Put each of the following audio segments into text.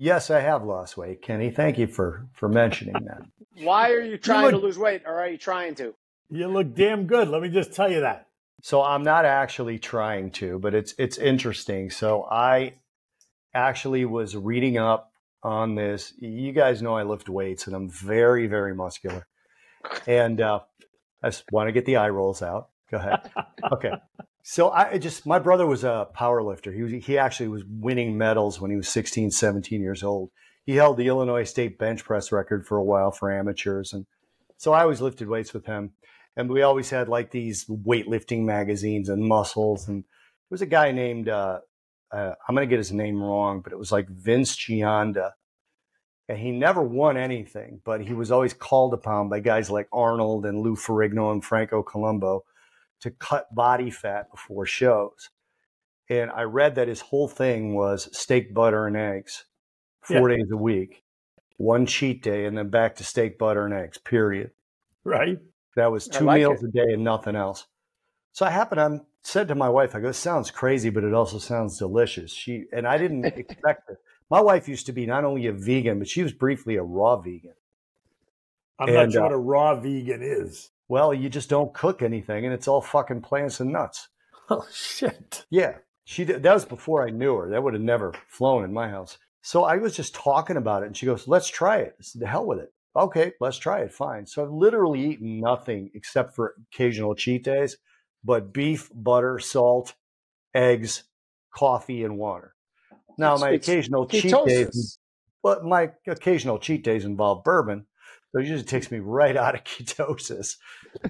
Yes, I have lost weight, Kenny. Thank you for mentioning that. Why are you trying to lose weight, or are you trying to? You look damn good. Let me just tell you that. So I'm not actually trying to, but it's interesting. So I actually was reading up on this. You guys know I lift weights, and I'm very, very muscular. And I just want to get the eye rolls out. Go ahead. Okay. So my brother was a power lifter. He actually was winning medals when he was 16, 17 years old. He held the Illinois state bench press record for a while for amateurs. And so I always lifted weights with him. And we always had like these weightlifting magazines and muscles. And there was a guy named, I'm going to get his name wrong, but it was like Vince Gianda. And he never won anything, but he was always called upon by guys like Arnold and Lou Ferrigno and Franco Colombo to cut body fat before shows. And I read that his whole thing was steak, butter, and eggs, four days a week, one cheat day, and then back to steak, butter, and eggs, period. Right. That was two meals a day and nothing else. So I said to my wife, I go, this sounds crazy, but it also sounds delicious. And I didn't expect it. My wife used to be not only a vegan, but she was briefly a raw vegan. I'm not sure what a raw vegan is. Well, you just don't cook anything, and it's all fucking plants and nuts. Oh, shit. Yeah. That was before I knew her. That would have never flown in my house. So I was just talking about it, and she goes, let's try it. I said, the hell with it. Okay, let's try it. Fine. So I've literally eaten nothing except for occasional cheat days, but beef, butter, salt, eggs, coffee, and water. Now, my occasional cheat days involve bourbon. So it usually takes me right out of ketosis,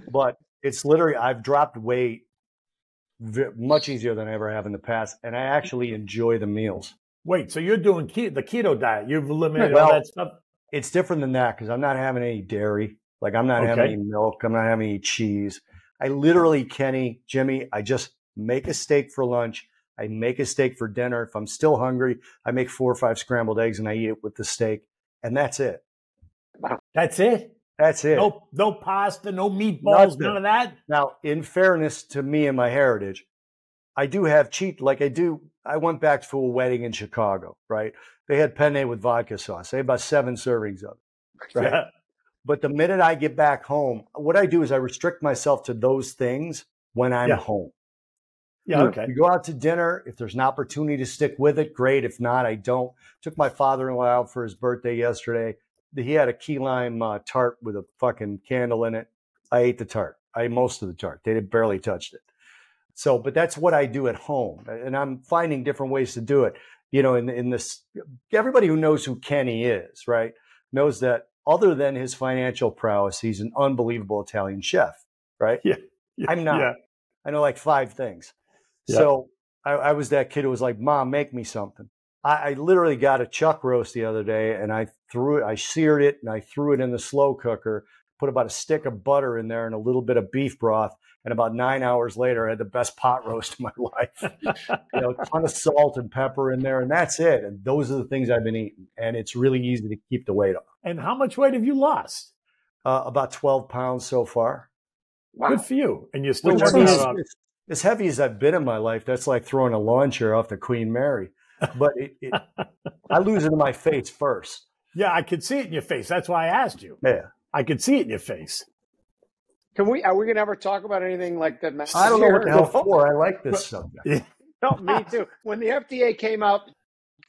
but it's literally, I've dropped weight much easier than I ever have in the past. And I actually enjoy the meals. Wait, so you're doing the keto diet. You've eliminated all that stuff. It's different than that. 'Cause I'm not having any dairy. Like I'm not having any milk. I'm not having any cheese. I literally, Kenny, Jimmy, I just make a steak for lunch. I make a steak for dinner. If I'm still hungry, I make 4 or 5 scrambled eggs and I eat it with the steak, and that's it. That's it? That's it. No pasta, no meatballs, none of that? Now, in fairness to me and my heritage, I do have I went back to a wedding in Chicago, right? They had penne with vodka sauce. They had about 7 servings of it, right? Yeah. But the minute I get back home, what I do is I restrict myself to those things when I'm home. Yeah, okay. You go out to dinner. If there's an opportunity to stick with it, great. If not, I don't. Took my father-in-law out for his birthday yesterday. He had a key lime tart with a fucking candle in it. I ate the tart. I ate most of the tart. They barely touched it. So, but that's what I do at home. And I'm finding different ways to do it. You know, in this, everybody who knows who Kenny is, right, knows that other than his financial prowess, he's an unbelievable Italian chef, right? Yeah. I'm not. Yeah. I know like 5 things. Yeah. So I was that kid who was like, Mom, make me something. I literally got a chuck roast the other day and I seared it and I threw it in the slow cooker, put about a stick of butter in there and a little bit of beef broth. And about 9 hours later, I had the best pot roast of my life. A ton of salt and pepper in there and that's it. And those are the things I've been eating. And it's really easy to keep the weight off. And how much weight have you lost? About 12 pounds so far. Wow. Good for you. And you're still working out on it. As heavy as I've been in my life, that's like throwing a lawn chair off the Queen Mary. But I lose it in my face first. Yeah, I could see it in your face. That's why I asked you. Yeah, I could see it in your face. Are we gonna ever talk about anything like that? I don't know what the hell for. I like this subject. Yeah. No, me too. When the FDA came out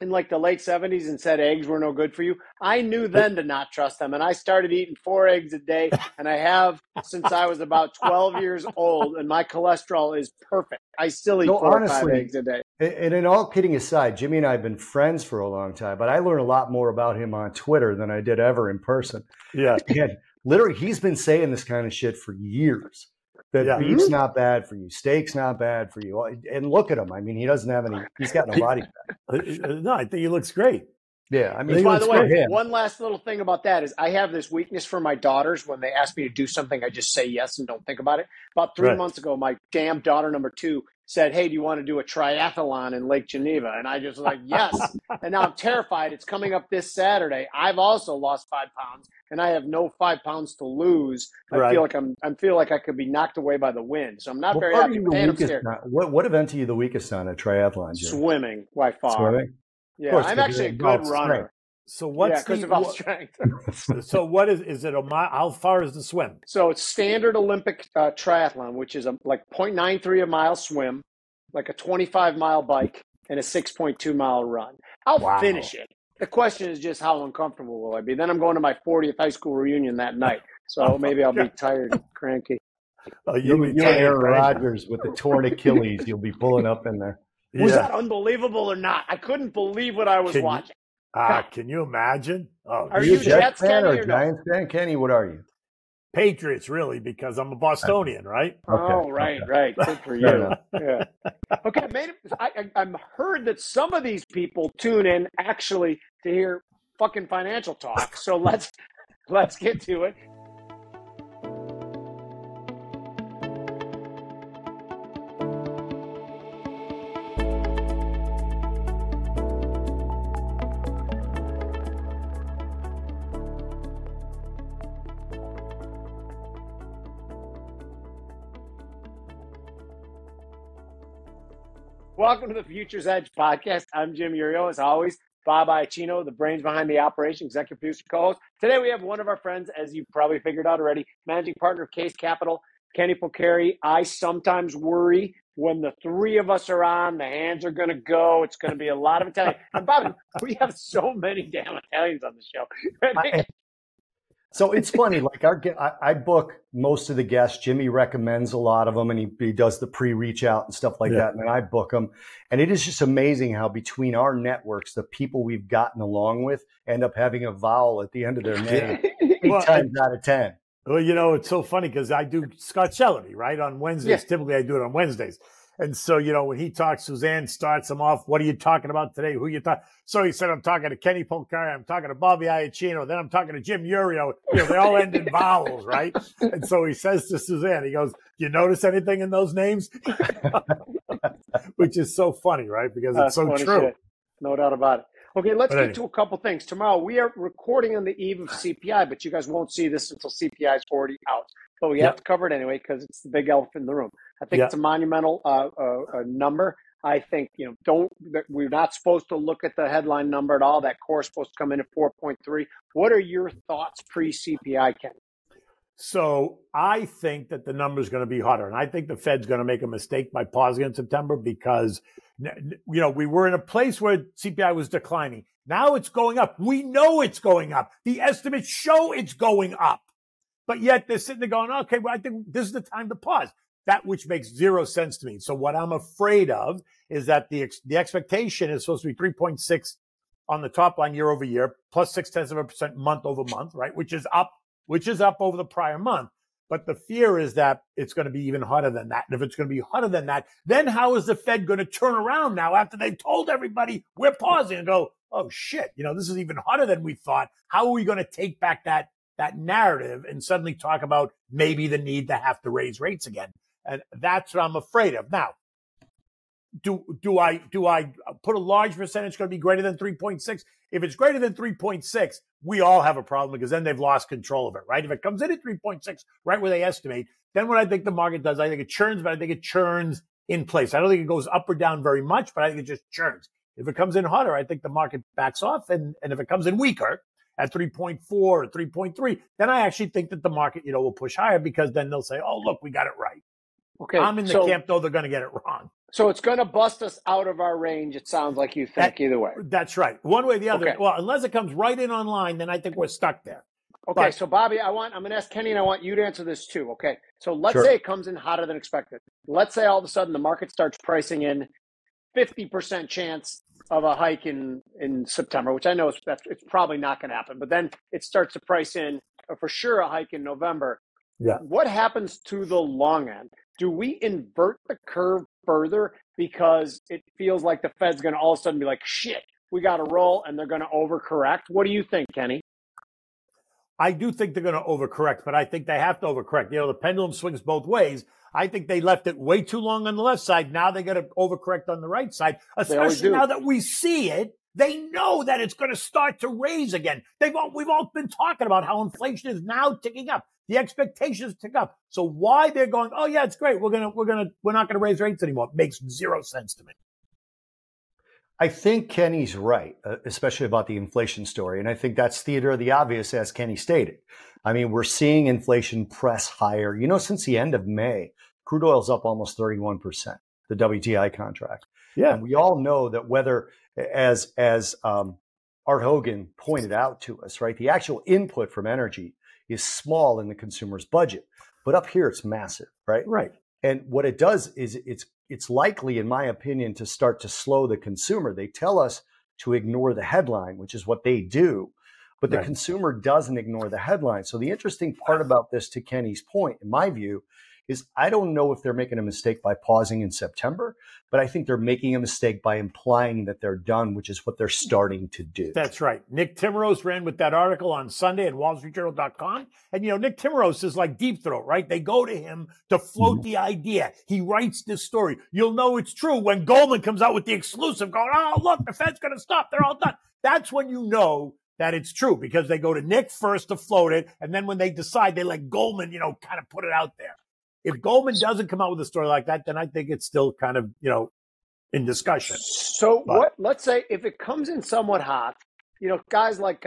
in like the late 70s and said eggs were no good for you, I knew then to not trust them, and I started eating 4 eggs a day, and I have since I was about 12 years old, and my cholesterol is perfect. I still eat 4 or 5 eggs a day. And in all kidding aside, Jimmy and I have been friends for a long time, but I learned a lot more about him on Twitter than I did ever in person. Yeah. And literally, he's been saying this kind of shit for years. That beef's not bad for you. Steak's not bad for you. And look at him. I mean, he doesn't have any, he's got no body fat. No, I think he looks great. Yeah. I mean, which, by the way, one last little thing about that is I have this weakness for my daughters. When they ask me to do something, I just say yes and don't think about it. About 3 months ago, my damn daughter number 2 said, hey, do you want to do a triathlon in Lake Geneva? And I just was like, yes. And now I'm terrified. It's coming up this Saturday. I've also lost 5 pounds, and I have no 5 pounds to lose. I feel like I could be knocked away by the wind. So I'm not very happy. What event are you the weakest on a triathlon? Jim? Swimming by far. Swimming? Yeah, I'm actually a good runner. Strength. So what's strength? So what is it? How far is the swim? So it's standard Olympic triathlon, which is like 0.93 a mile swim, like a 25-mile bike, and a 6.2-mile run. I'll finish it. The question is just how uncomfortable will I be? Then I'm going to my 40th high school reunion that night, so maybe I'll be tired and cranky. Oh, you'll be tired, Aaron Rodgers with the torn Achilles. You'll be pulling up in there. Was that unbelievable or not? I couldn't believe what I was watching. Can you imagine? Oh, are you a Jets fan or Giants fan? Kenny, what are you? Patriots, really, because I'm a Bostonian, right? Okay. Oh, right. Good for you. Yeah. Okay, I've heard that some of these people tune in actually to hear fucking financial talk. So let's get to it. Welcome to the Futures Edge podcast. I'm Jim Iuorio. As always, Bob Iaccino, the brains behind the operation, executive producer, co-host. Today we have one of our friends, as you probably figured out already, managing partner of Case Capital, Kenny Polcari. I sometimes worry when the three of us are on, the hands are going to go. It's going to be a lot of Italian. And Bob, we have so many damn Italians on the show. So it's funny, like I book most of the guests. Jimmy recommends a lot of them, and he does the pre-reach out and stuff like that, and then I book them. And it is just amazing how between our networks, the people we've gotten along with end up having a vowel at the end of their name 8 times out of 10. Well, you know, it's so funny because I do Scott Shellhammer, right, on Wednesdays. Yeah. Typically I do it on Wednesdays. And so, you know, when he talks, Suzanne starts him off. What are you talking about today? Who are you talking? So he said, I'm talking to Kenny Polcari. I'm talking to Bobby Iaccino. Then I'm talking to Jim Iuorio. You know, they all end in vowels, right? And so he says to Suzanne, he goes, you notice anything in those names? Which is so funny, right? Because it's so true. Shit. No doubt about it. Okay, let's get to a couple things. Tomorrow, we are recording on the eve of CPI, but you guys won't see this until CPI is already out. But we have to cover it anyway because it's the big elephant in the room. I think it's a monumental number. I think, you know, we're not supposed to look at the headline number at all. That core is supposed to come in at 4.3. What are your thoughts pre-CPI, Ken? So I think that the number is going to be hotter. And I think the Fed's going to make a mistake by pausing in September because, you know, we were in a place where CPI was declining. Now it's going up. We know it's going up. The estimates show it's going up. But yet they're sitting there going, okay, well, I think this is the time to pause. That which makes zero sense to me. So what I'm afraid of is that the expectation is supposed to be 3.6 on the top line year over year, plus 0.6% month over month, right? Which is up over the prior month. But the fear is that it's going to be even hotter than that. And if it's going to be hotter than that, then how is the Fed going to turn around now after they've told everybody we're pausing and go, oh shit, you know, this is even hotter than we thought. How are we going to take back that narrative and suddenly talk about maybe the need to have to raise rates again? And that's what I'm afraid of. Now, do I put a large percentage going to be greater than 3.6? If it's greater than 3.6, we all have a problem because then they've lost control of it, right? If it comes in at 3.6, right where they estimate, then what I think the market does, I think it churns, but I think it churns in place. I don't think it goes up or down very much, but I think it just churns. If it comes in hotter, I think the market backs off. And if it comes in weaker, at 3.4 or 3.3, then I actually think that the market, you know, will push higher because then they'll say, oh, look, we got it right. Okay, I'm in the camp, though, they're going to get it wrong. So it's going to bust us out of our range, it sounds like you think, either way. That's right. One way or the other. Okay. Well, unless it comes right in online, then I think we're stuck there. Okay, so Bobby, I'm going to ask Kenny, and I want you to answer this too, okay? So let's say it comes in hotter than expected. Let's say all of a sudden the market starts pricing in 50% chance of a hike in September, which I know it's probably not going to happen, but then it starts to price in for sure a hike in November. Yeah. What happens to the long end? Do we invert the curve further because it feels like the Fed's going to all of a sudden be like, shit, we got to roll, and they're going to overcorrect? What do you think, Kenny? I do think they're going to overcorrect, but I think they have to overcorrect. You know, the pendulum swings both ways. I think they left it way too long on the left side. Now they got to overcorrect on the right side, especially now that we see it. They know that it's going to start to raise again. We've all been talking about how inflation is now ticking up. The expectations tick up. So why they're going, oh yeah, it's great, we're not going to raise rates anymore, it makes zero sense to me. I think Kenny's right, especially about the inflation story. And I think that's theater of the obvious, as Kenny stated. I mean, we're seeing inflation press higher. You know, since the end of May, crude oil's up almost 31%, the WTI contract. Yeah. And we all know that whether, as Art Hogan pointed out to us, right, the actual input from energy is small in the consumer's budget. But up here, it's massive, right? Right. And what it does is it's likely, in my opinion, to start to slow the consumer. They tell us to ignore the headline, which is what they do, but the right. consumer doesn't ignore the headline. So the interesting part about this, to Kenny's point, in my view, is I don't know if they're making a mistake by pausing in September, but I think they're making a mistake by implying that they're done, which is what they're starting to do. That's right. Nick Timiraos ran with that article on Sunday at WallStreetJournal.com. And, you know, Nick Timiraos is like Deep Throat, right? They go to him to float the idea. He writes this story. You'll know it's true when Goldman comes out with the exclusive going, oh, look, the Fed's going to stop. They're all done. That's when you know that it's true, because they go to Nick first to float it. And then when they decide, they let Goldman, you know, kind of put it out there. If Goldman doesn't come out with a story like that, then I think it's still kind of, you know, in discussion. So let's say if it comes in somewhat hot, you know, guys like,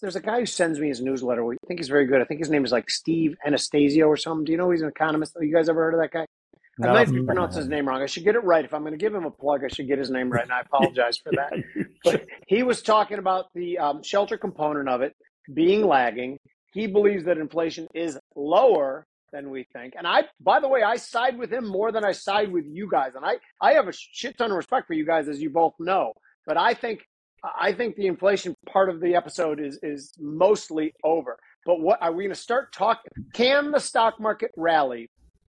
there's a guy who sends me his newsletter. I think he's very good. I think his name is like Steve Anastasio or something. Do you know he's an economist? Have you guys ever heard of that guy? No. I might pronounce his name wrong. I should get it right. If I'm going to give him a plug, I should get his name right. And I apologize for that. But he was talking about the shelter component of it being lagging. He believes that inflation is lower than we think. And I, by the way, I side with him more than I side with you guys. And I have a shit ton of respect for you guys, as you both know. But I think the inflation part of the episode is mostly over. But what are we going to start talking? Can the stock market rally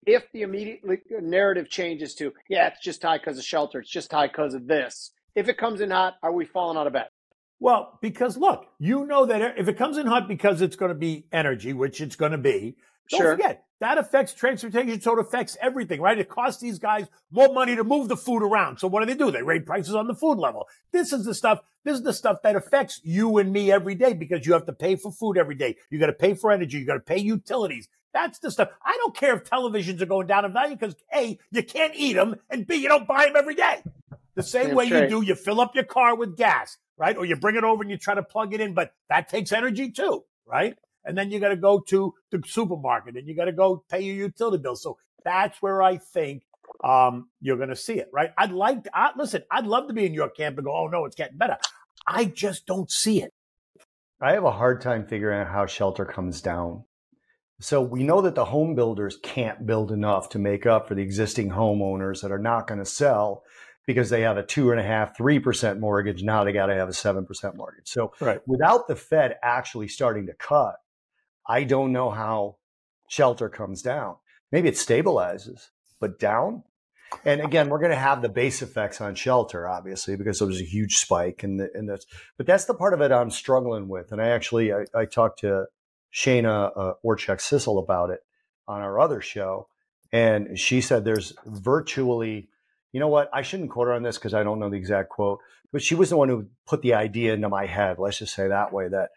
if the immediate narrative changes to, yeah, it's just high because of shelter, it's just high because of this? If it comes in hot, are we falling out of bed? Well, because look, you know that if it comes in hot because it's going to be energy, which it's going to be, Don't forget, that affects transportation, so it affects everything, right? It costs these guys more money to move the food around. So what do? They raise prices on the food level. This is the stuff that affects you and me every day, because you have to pay for food every day. You got to pay for energy. You got to pay utilities. That's the stuff. I don't care if televisions are going down in value because A, you can't eat them, and B, you don't buy them every day. The same way you do, you fill up your car with gas, right? Or you bring it over and you try to plug it in, but that takes energy too, right? And then you got to go to the supermarket and you got to go pay your utility bill. So that's where I think you're going to see it, right? I'd love to be in your camp and go, oh, no, it's getting better. I just don't see it. I have a hard time figuring out how shelter comes down. So we know that the home builders can't build enough to make up for the existing homeowners that are not going to sell because they have a 2.5%, 3% mortgage. Now they got to have a 7% mortgage. So without the Fed actually starting to cut, I don't know how shelter comes down. Maybe it stabilizes, but down. And again, we're going to have the base effects on shelter, obviously, because there was a huge spike. But that's the part of it I'm struggling with. And I talked to Shana Orchak-Sissel about it on our other show. And she said there's virtually, you know what? I shouldn't quote her on this because I don't know the exact quote. But she was the one who put the idea into my head. Let's just say that way, that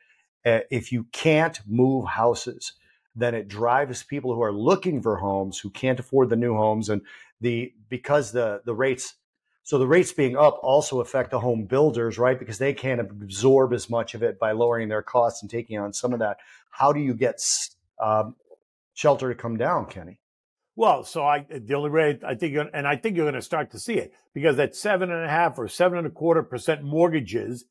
if you can't move houses, then it drives people who are looking for homes who can't afford the new homes, and because the rates being up also affect the home builders, right? Because they can't absorb as much of it by lowering their costs and taking on some of that. How do you get shelter to come down, Kenny? Well, so I think you're going to start to see it, because at 7.5% or 7.25% mortgages,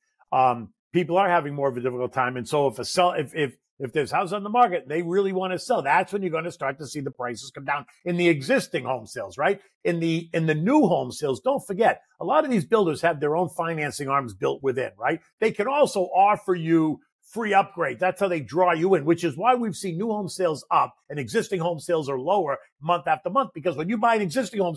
people are having more of a difficult time. And so if there's house on the market, they really want to sell. That's when you're going to start to see the prices come down in the existing home sales, right? In the new home sales, don't forget, a lot of these builders have their own financing arms built within, right? They can also offer you free upgrades. That's how they draw you in, which is why we've seen new home sales up and existing home sales are lower month after month, because when you buy an existing home,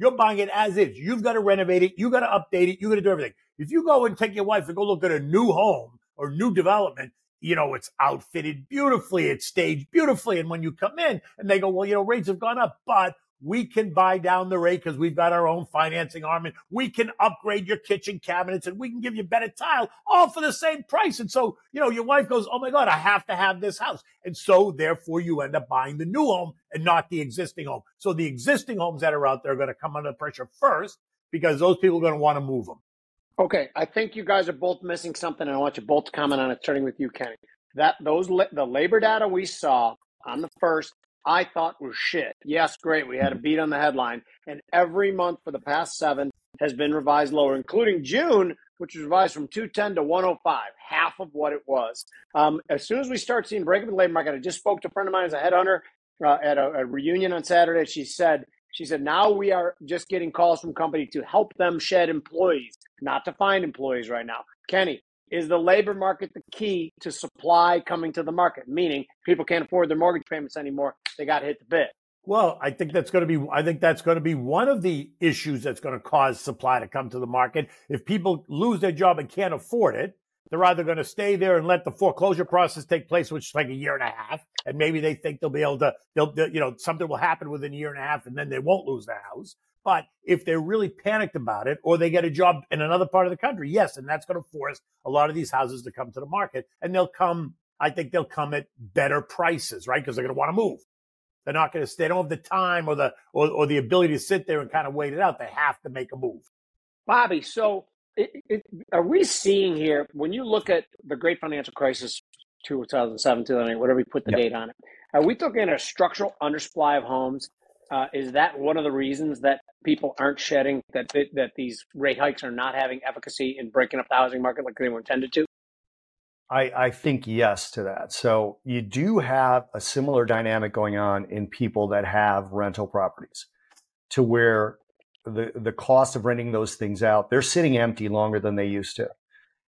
you're buying it as is. You've got to renovate it. You've got to update it. You've got to do everything. If you go and take your wife and go look at a new home or new development, you know, it's outfitted beautifully. It's staged beautifully. And when you come in and they go, well, you know, rates have gone up, but we can buy down the rate because we've got our own financing arm, and we can upgrade your kitchen cabinets, and we can give you better tile, all for the same price. And so, you know, your wife goes, oh my God, I have to have this house. And so therefore you end up buying the new home and not the existing home. So the existing homes that are out there are going to come under pressure first. because those people are going to want to move them. Okay, I think you guys are both missing something, and I want you both to comment on it, starting with you, Kenny. The labor data we saw on the first, I thought was shit. Yes, great, we had a beat on the headline, and every month for the past 7 has been revised lower, including June, which was revised from 210 to 105, half of what it was. As soon as we start seeing breakup in the labor market, I just spoke to a friend of mine as a headhunter at a reunion on Saturday. She said, now we are just getting calls from companies to help them shed employees, not to find employees right now. Kenny, is the labor market the key to supply coming to the market? Meaning people can't afford their mortgage payments anymore. They got hit the bit. Well, I think that's going to be one of the issues that's going to cause supply to come to the market. If people lose their job and can't afford it, they're either going to stay there and let the foreclosure process take place, which is like a year and a half, and maybe they think they'll be able to, something will happen within a year and a half, and then they won't lose their house. But if they're really panicked about it, or they get a job in another part of the country, yes, and that's going to force a lot of these houses to come to the market, and I think they'll come at better prices, right? Because they're going to want to move. They're not going to stay. They don't have the time or the ability to sit there and kind of wait it out. They have to make a move. Bobby, so are we seeing here, when you look at the great financial crisis, 2007, 2008, whatever you put the date on it, are we talking a structural undersupply of homes? Is that one of the reasons that people aren't shedding, that these rate hikes are not having efficacy in breaking up the housing market like they were intended to? I think yes to that. So you do have a similar dynamic going on in people that have rental properties, to where the cost of renting those things out, they're sitting empty longer than they used to.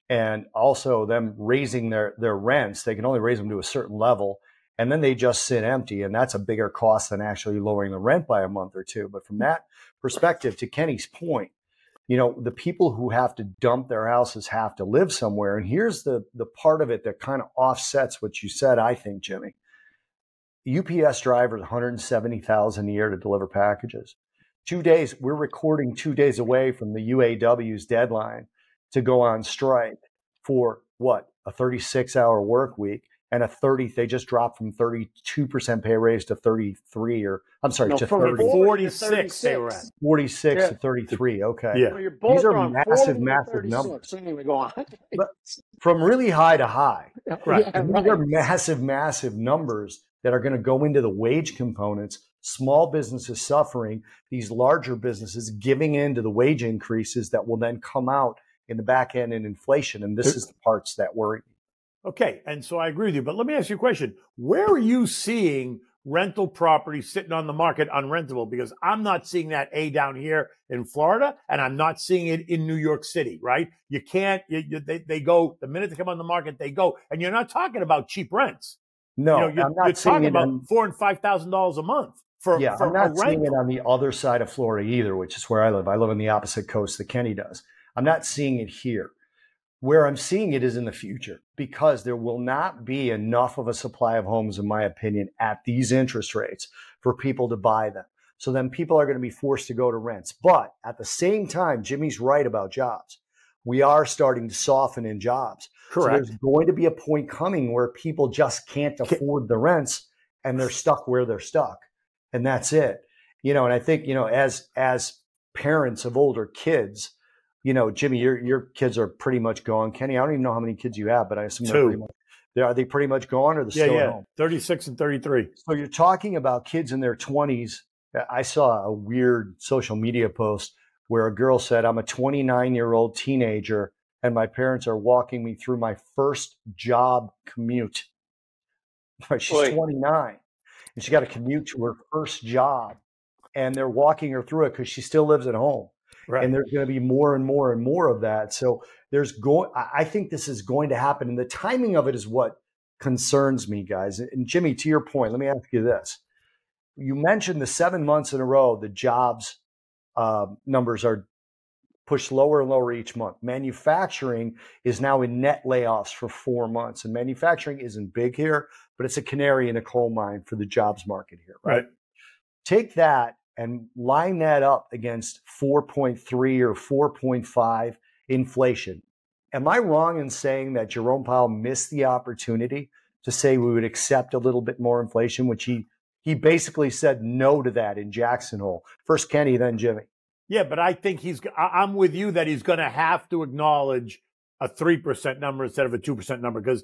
And also them raising their rents, they can only raise them to a certain level, and then they just sit empty. And that's a bigger cost than actually lowering the rent by a month or two. But from that perspective, to Kenny's point, the people who have to dump their houses have to live somewhere. And here's the part of it that kind of offsets what you said, I think, Jimmy. UPS drivers, $170,000 a year to deliver packages. 2 days, we're recording 2 days away from the UAW's deadline to go on strike for what? A 36-hour work week and they just dropped from 32% pay raise to 33 or I'm sorry, no, to 30. 46 they were at. 46 to 33. Okay. Yeah. Well, these are massive numbers. Anyway, go on. From really high to high. Right. Yeah, and these are massive numbers that are going to go into the wage components. Small businesses suffering, these larger businesses giving in to the wage increases that will then come out in the back end in inflation. And this is the parts that worry. Okay, and so I agree with you, but let me ask you a question. Where are you seeing rental property sitting on the market unrentable? Because I'm not seeing that down here in Florida, and I'm not seeing it in New York City, right? You can't, they go, the minute they come on the market, they go. And you're not talking about cheap rents. No, I'm not seeing it. You're talking about $4,000 and $5,000 a month. I'm not seeing it on the other side of Florida either, which is where I live. I live on the opposite coast that Kenny does. I'm not seeing it here. Where I'm seeing it is in the future, because there will not be enough of a supply of homes, in my opinion, at these interest rates for people to buy them. So then people are going to be forced to go to rents. But at the same time, Jimmy's right about jobs. We are starting to soften in jobs. Correct. So there's going to be a point coming where people just can't afford the rents and they're stuck where they're stuck. And that's it. And I think, as parents of older kids, Jimmy, your kids are pretty much gone. Kenny, I don't even know how many kids you have, but I assume are they pretty much gone, or they're still at home? 36 and 33. So you're talking about kids in their 20s. I saw a weird social media post where a girl said, I'm a 29-year-old teenager, and my parents are walking me through my first job commute. She's 29, and she got a commute to her first job, and they're walking her through it because she still lives at home. Right. And there's going to be more and more and more of that. So I think this is going to happen. And the timing of it is what concerns me, guys. And Jimmy, to your point, let me ask you this. You mentioned the 7 months in a row, the jobs numbers are pushed lower and lower each month. Manufacturing is now in net layoffs for 4 months. And manufacturing isn't big here, but it's a canary in a coal mine for the jobs market here. Right. Take that and line that up against 4.3 or 4.5 inflation. Am I wrong in saying that Jerome Powell missed the opportunity to say we would accept a little bit more inflation, which he basically said no to that in Jackson Hole? First Kenny, then Jimmy. Yeah, but I think I'm with you that he's going to have to acknowledge a 3% number instead of a 2% number. Because,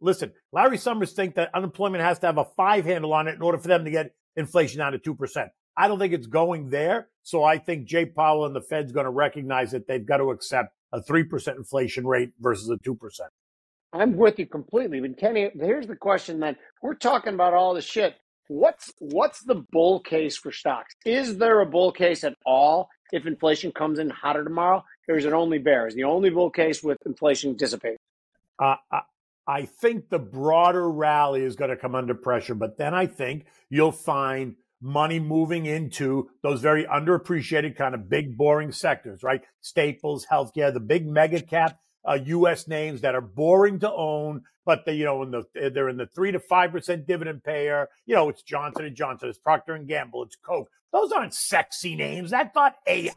listen, Larry Summers think that unemployment has to have a 5 handle on it in order for them to get inflation down to 2%. I don't think it's going there. So I think Jay Powell and the Fed's going to recognize that they've got to accept a 3% inflation rate versus a 2%. I'm with you completely. But Kenny, here's the question then. We're talking about all this shit. What's the bull case for stocks? Is there a bull case at all if inflation comes in hotter tomorrow? Or is it only bears? The only bull case with inflation dissipating? I think the broader rally is going to come under pressure. But then I think you'll find money moving into those very underappreciated kind of big, boring sectors, right? Staples, healthcare, the big mega cap U.S. names that are boring to own, but they're in the 3 to 5% dividend payer. You know, it's Johnson & Johnson, it's Procter & Gamble, it's Coke. Those aren't sexy names. That's not AI.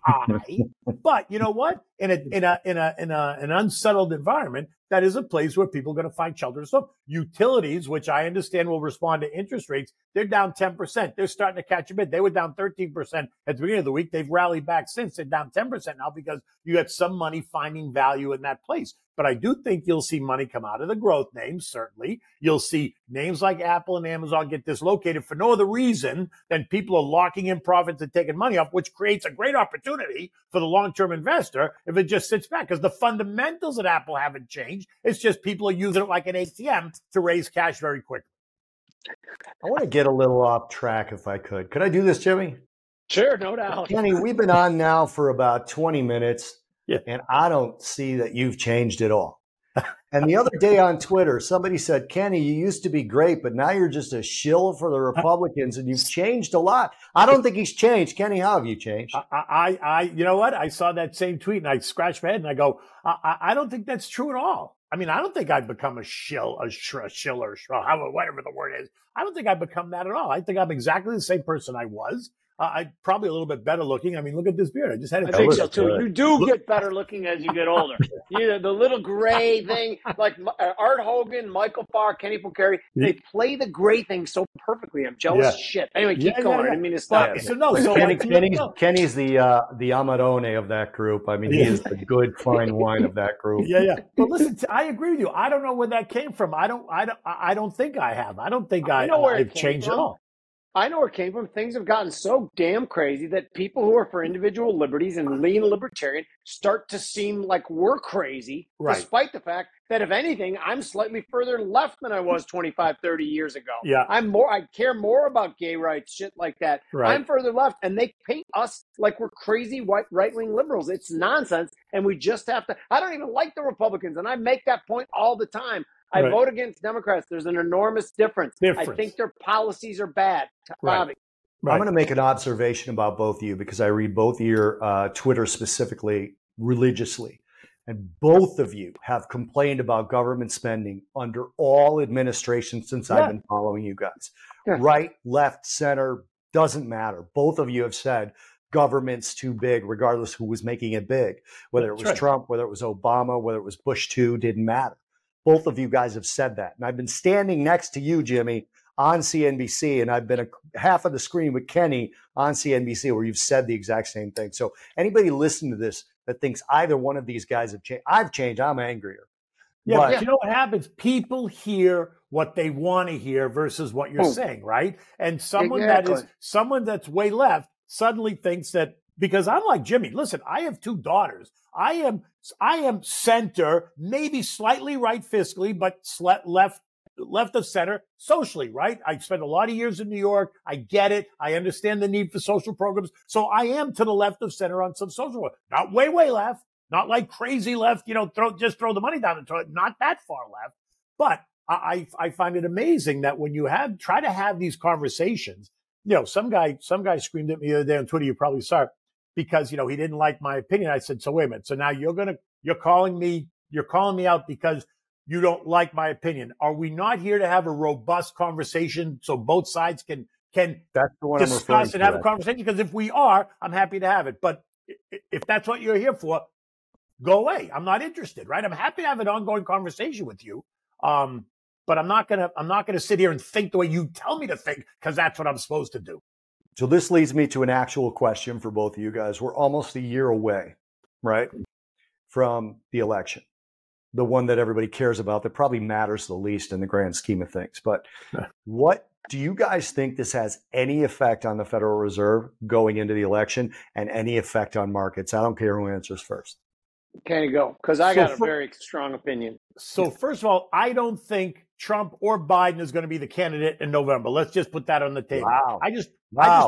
But you know what? In an unsettled environment, that is a place where people are going to find shelter. So utilities, which I understand will respond to interest rates, they're down 10%. They're starting to catch a bit. They were down 13% at the beginning of the week. They've rallied back since. They're down 10% now because you got some money finding value in that place. But I do think you'll see money come out of the growth names, certainly. You'll see names like Apple and Amazon get dislocated for no other reason than people are locking in profits and taking money off, which creates a great opportunity for the long-term investor if it just sits back. Because the fundamentals at Apple haven't changed. It's just people are using it like an ATM to raise cash very quickly. I want to get a little off track if I could. Could I do this, Jimmy? Sure, no doubt. Kenny, we've been on now for about 20 minutes. Yeah. And I don't see that you've changed at all. And the other day on Twitter, somebody said, Kenny, you used to be great, but now you're just a shill for the Republicans and you've changed a lot. I don't think he's changed. Kenny, how have you changed? I you know what? I saw that same tweet and I scratched my head and I go, I don't think that's true at all. I mean, I don't think I've become a shill, whatever the word is. I don't think I've become that at all. I think I'm exactly the same person I was. I probably a little bit better looking. I mean, look at this beard. I just had it. I think so too. You do get better looking as you get older. Yeah, the little gray thing, like Art Hogan, Michael Farr, Kenny Polcari, they play the gray thing so perfectly. I'm jealous as shit. Anyway, keep going. I didn't mean to stop. Yeah. So Kenny's the Amarone of that group. I mean, he is the good fine wine of that group. Yeah. But listen, I agree with you. I don't know where that came from. I don't think I have. I don't think I've changed at all. I know where it came from. Things have gotten so damn crazy that people who are for individual liberties and lean libertarian start to seem like we're crazy, despite the fact that, if anything, I'm slightly further left than I was 25, 30 years ago. Yeah. I care more about gay rights, shit like that. Right. I'm further left, and they paint us like we're crazy white right-wing liberals. It's nonsense, and we just have to – I don't even like the Republicans, and I make that point all the time. I vote against Democrats. There's an enormous difference. I think their policies are bad. Right. I'm going to make an observation about both of you because I read both of your Twitter specifically religiously. And both of you have complained about government spending under all administrations since I've been following you guys. Yeah. Right, left, center, doesn't matter. Both of you have said government's too big, regardless who was making it big. Whether it was Trump, whether it was Obama, whether it was Bush 2, didn't matter. Both of you guys have said that. And I've been standing next to you, Jimmy, on CNBC, and I've been half of the screen with Kenny on CNBC where you've said the exact same thing. So anybody listening to this that thinks either one of these guys have changed, I've changed, I'm angrier. Yeah, but you know what happens? People hear what they want to hear versus what you're saying, right? And someone that's way left suddenly thinks that, because I'm like Jimmy, listen, I have 2 daughters. I am center, maybe slightly right fiscally, but left of center socially, right? I spent a lot of years in New York. I get it. I understand the need for social programs. So I am to the left of center on some social work. Not way, way left. Not like crazy left, just throw the money down the toilet. Not that far left. But I find it amazing that when you try to have these conversations, some guy screamed at me the other day on Twitter, you probably saw it, because, he didn't like my opinion. I said, so wait a minute. So now you're calling me out because you don't like my opinion. Are we not here to have a robust conversation so both sides can discuss and have a conversation? Because if we are, I'm happy to have it. But if that's what you're here for, go away. I'm not interested, right? I'm happy to have an ongoing conversation with you. But I'm not going to sit here and think the way you tell me to think because that's what I'm supposed to do. So this leads me to an actual question for both of you guys. We're almost a year away, right, from the election, the one that everybody cares about, that probably matters the least in the grand scheme of things. But what do you guys think this has any effect on the Federal Reserve going into the election and any effect on markets? I don't care who answers first. Kenny, go, because I got a very strong opinion. So first of all, I don't think Trump or Biden is going to be the candidate in November. Let's just put that on the table. Wow. I just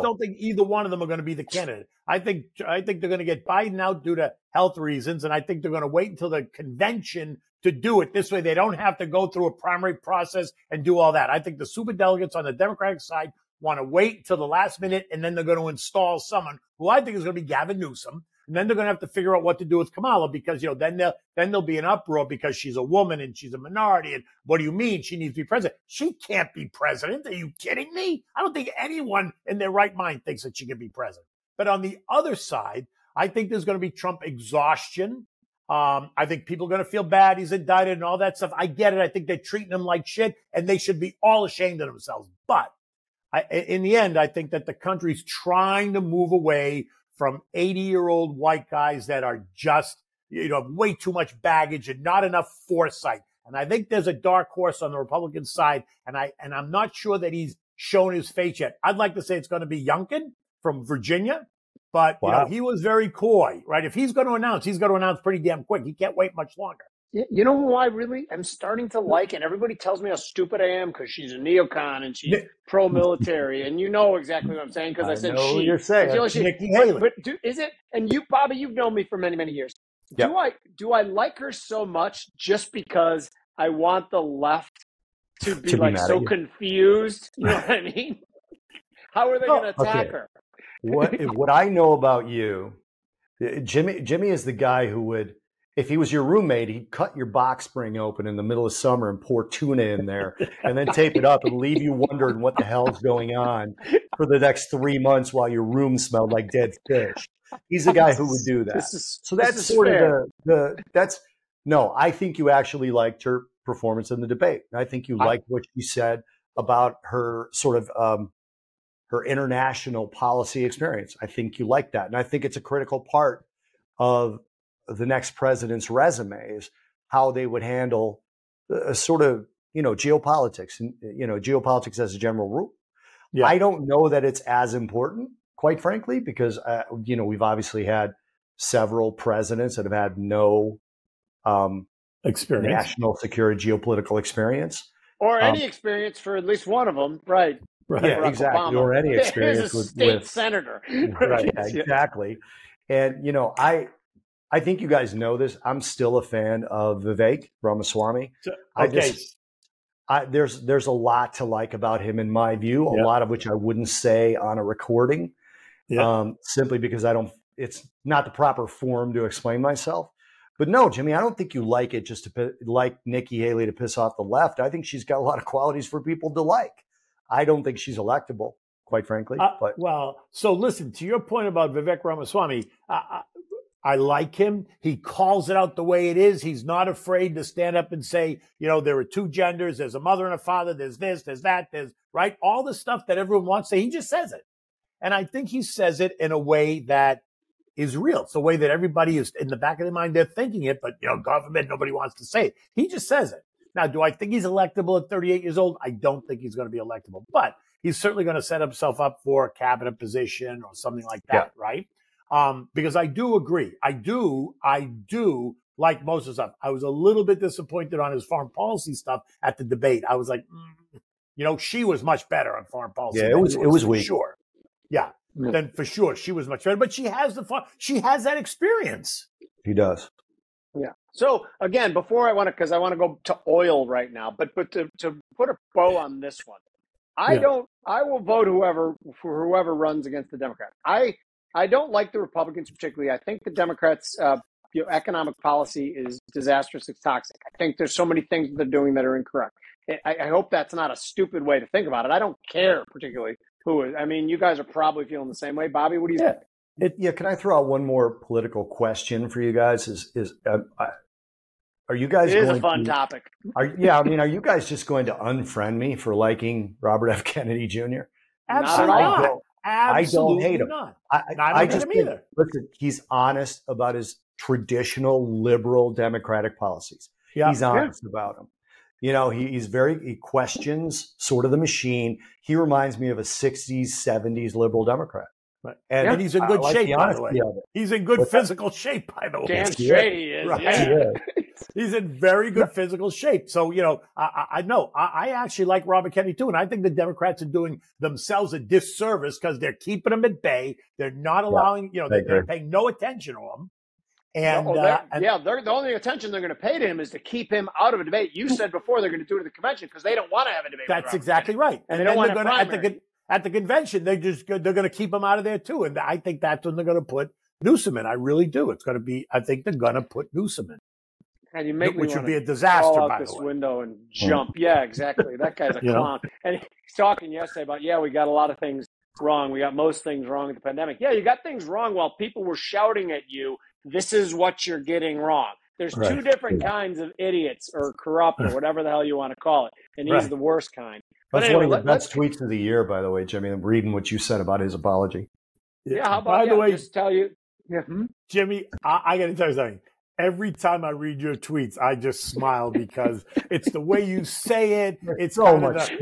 don't think either one of them are going to be the candidate. I think they're going to get Biden out due to health reasons, and I think they're going to wait until the convention to do it. This way, they don't have to go through a primary process and do all that. I think the superdelegates on the Democratic side want to wait till the last minute, and then they're going to install someone who I think is going to be Gavin Newsom. And then they're going to have to figure out what to do with Kamala, because, you know, then there'll be an uproar because she's a woman and she's a minority. And what do you mean she needs to be president? She can't be president. Are you kidding me? I don't think anyone in their right mind thinks that she can be president. But on the other side, I think there's going to be Trump exhaustion. I think people are going to feel bad. He's indicted and all that stuff. I get it. I think they're treating him like shit, and they should be all ashamed of themselves. But in the end, I think that the country's trying to move away from 80-year-old white guys that are just, you know, way too much baggage and not enough foresight. And I think there's a dark horse on the Republican side, and I'm not sure that he's shown his face yet. I'd like to say it's going to be Youngkin from Virginia, but wow, you know, he was very coy, right? If he's going to announce, he's going to announce pretty damn quick. He can't wait much longer. You know who I really am starting to like, and everybody tells me how stupid I am because she's a neocon and she's pro-military, and you know exactly what I'm saying because I said know she. You're saying Nikki Haley, but is it? And you, Bobby, you've known me for many, many years. Yep. Do I like her so much just because I want the left to be like so confused? You know what I mean? How are they going to attack her? What I know about you, Jimmy is the guy who would, if he was your roommate, he'd cut your box spring open in the middle of summer and pour tuna in there and then tape it up and leave you wondering what the hell's going on for the next 3 months while your room smelled like dead fish. He's the guy who would do that. So that's sort of no, I think you actually liked her performance in the debate. I think you liked what she said about her sort of her international policy experience. I think you liked that. And I think it's a critical part of the next president's resume is how they would handle a sort of, you know, geopolitics and, you know, geopolitics as a general rule. Yeah. I don't know that it's as important, quite frankly, because, you know, we've obviously had several presidents that have had no experience, national security, geopolitical experience. Or any experience for at least one of them. Right. Right. Yeah, exactly. Obama. Or any experience with a state senator. Right. Yeah, exactly. And, you know, I think you guys know this. I'm still a fan of Vivek Ramaswamy. Okay. There's a lot to like about him, in my view, a lot of which I wouldn't say on a recording, simply because it's not the proper form to explain myself. But no, Jimmy, I don't think you like it just to like Nikki Haley to piss off the left. I think she's got a lot of qualities for people to like. I don't think she's electable, quite frankly. So listen, to your point about Vivek Ramaswamy, I like him. He calls it out the way it is. He's not afraid to stand up and say, you know, there are two genders. There's a mother and a father. There's this, there's that, there's right. All the stuff that everyone wants to say, he just says it. And I think he says it in a way that is real. It's the way that everybody is in the back of their mind. They're thinking it, but, you know, God forbid, nobody wants to say it. He just says it. Now, do I think he's electable at 38 years old? I don't think he's going to be electable, but he's certainly going to set himself up for a cabinet position or something like that. Yeah. Right. Because I do agree. I do like most of the stuff. I was a little bit disappointed on his foreign policy stuff at the debate. I was like, you know, she was much better on foreign policy. Yeah, it was weak. Sure. Yeah. Mm-hmm. Then for sure, she was much better. But she has that experience. She does. Yeah. So again, because I want to go to oil right now, but to put a bow on this one, I will vote for whoever runs against the Democrats. I don't like the Republicans particularly. I think the Democrats' economic policy is disastrous. It's toxic. I think there's so many things they're doing that are incorrect. I hope that's not a stupid way to think about it. I don't care particularly who is. I mean, you guys are probably feeling the same way. Bobby, what do you think? Can I throw out one more political question for you guys? Are you guys? It is a fun topic. Are you guys just going to unfriend me for liking Robert F. Kennedy Jr.? Absolutely not. Absolutely. I don't hate him. Not. I don't hate him either. Listen, he's honest about his traditional liberal democratic policies. Yeah. He's honest about them. You know, he questions sort of the machine. He reminds me of a 60s, 70s liberal Democrat. Right. And he's in good shape, by the way. He's in good physical shape, by the way. Damn straight he is. Right. Yeah. He's in very good physical shape. So, you know, I know. I actually like Robert Kennedy, too. And I think the Democrats are doing themselves a disservice because they're keeping him at bay. They're not allowing, you know, they're paying no attention to him. And, the only attention they're going to pay to him is to keep him out of a debate. You said before they're going to do it at the convention because they don't want to have a debate. That's exactly right. And they don't want to at the convention. They're going to keep him out of there too. And I think that's when they're going to put Newsom in. I really do. It's going to be. I think they're going to put Newsom in. And you make which would be a disaster. Fall out by this window and jump. Yeah, exactly. That guy's a clown. Know? And he's talking yesterday about we got a lot of things wrong. We got most things wrong at the pandemic. Yeah, you got things wrong while people were shouting at you. This is what you're getting wrong. There's two different kinds of idiots or corrupt or whatever the hell you want to call it. And he's the worst kind. But that's one of the best tweets of the year, by the way, Jimmy. I'm reading what you said about his apology. Yeah, how about the way, just tell you. Yeah. Jimmy, I got to tell you something. Every time I read your tweets, I just smile because it's the way you say it. It's so much it's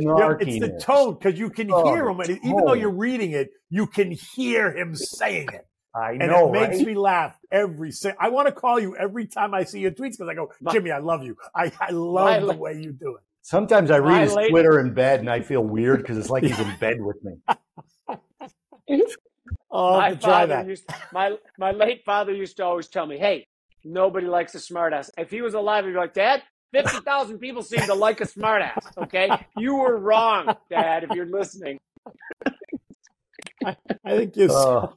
the tone because you can hear him. And even though you're reading it, you can hear him saying it. I know, and it makes me laugh every single. I want to call you every time I see your tweets because I go, Jimmy, I love you. I love the way you do it. Sometimes I read his Twitter in bed and I feel weird because it's like he's in bed with me. Oh, I'll try that. My late father used to always tell me, "Hey, nobody likes a smartass." If he was alive, he'd be like, "Dad, 50,000 people seem to like a smartass." Okay, you were wrong, Dad. If you're listening, I think you're.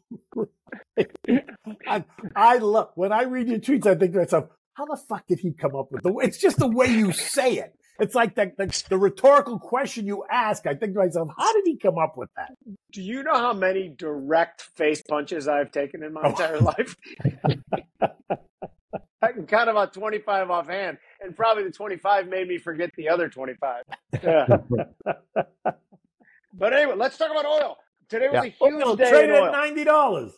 I love when I read your tweets. I think to myself, how the fuck did he come up with the way? It's just the way you say it. It's like the rhetorical question you ask. I think to myself, how did he come up with that? Do you know how many direct face punches I've taken in my entire life? I can count about 25 offhand, and probably the 25 made me forget the other 25. Yeah. But anyway, let's talk about oil. Today was a huge day. Traded at $90.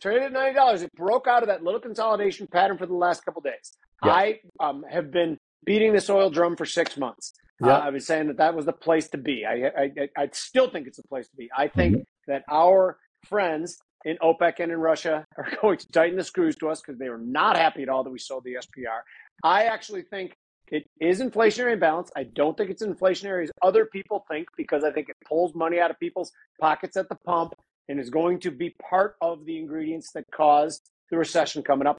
Traded at $90. It broke out of that little consolidation pattern for the last couple of days. Yeah. I have been beating this oil drum for 6 months. Yeah. I've been saying that was the place to be. I still think it's the place to be. I think that our friends in OPEC and in Russia are going to tighten the screws to us because they were not happy at all that we sold the SPR. I actually think it is inflationary imbalance. I don't think it's inflationary as other people think because I think it pulls money out of people's pockets at the pump and is going to be part of the ingredients that cause the recession coming up.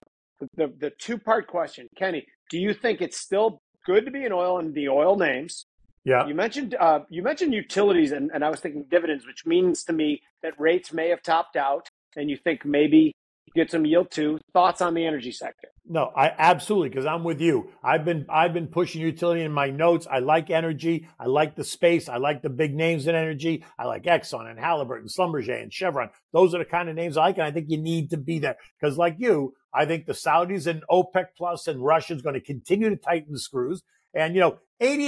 The two-part question, Kenny, do you think it's still good to be in oil and the oil names? Yeah. You mentioned utilities, and I was thinking dividends, which means to me that rates may have topped out, and you think maybe get some yield too. Thoughts on the energy sector? No, I absolutely, because I'm with you. I've been pushing utility in my notes. I like energy. I like the space. I like the big names in energy. I like Exxon and Halliburton, Schlumberger and Chevron. Those are the kind of names I like, and I think you need to be there. Because like you, I think the Saudis and OPEC Plus and Russia is going to continue to tighten the screws. And, you know, 80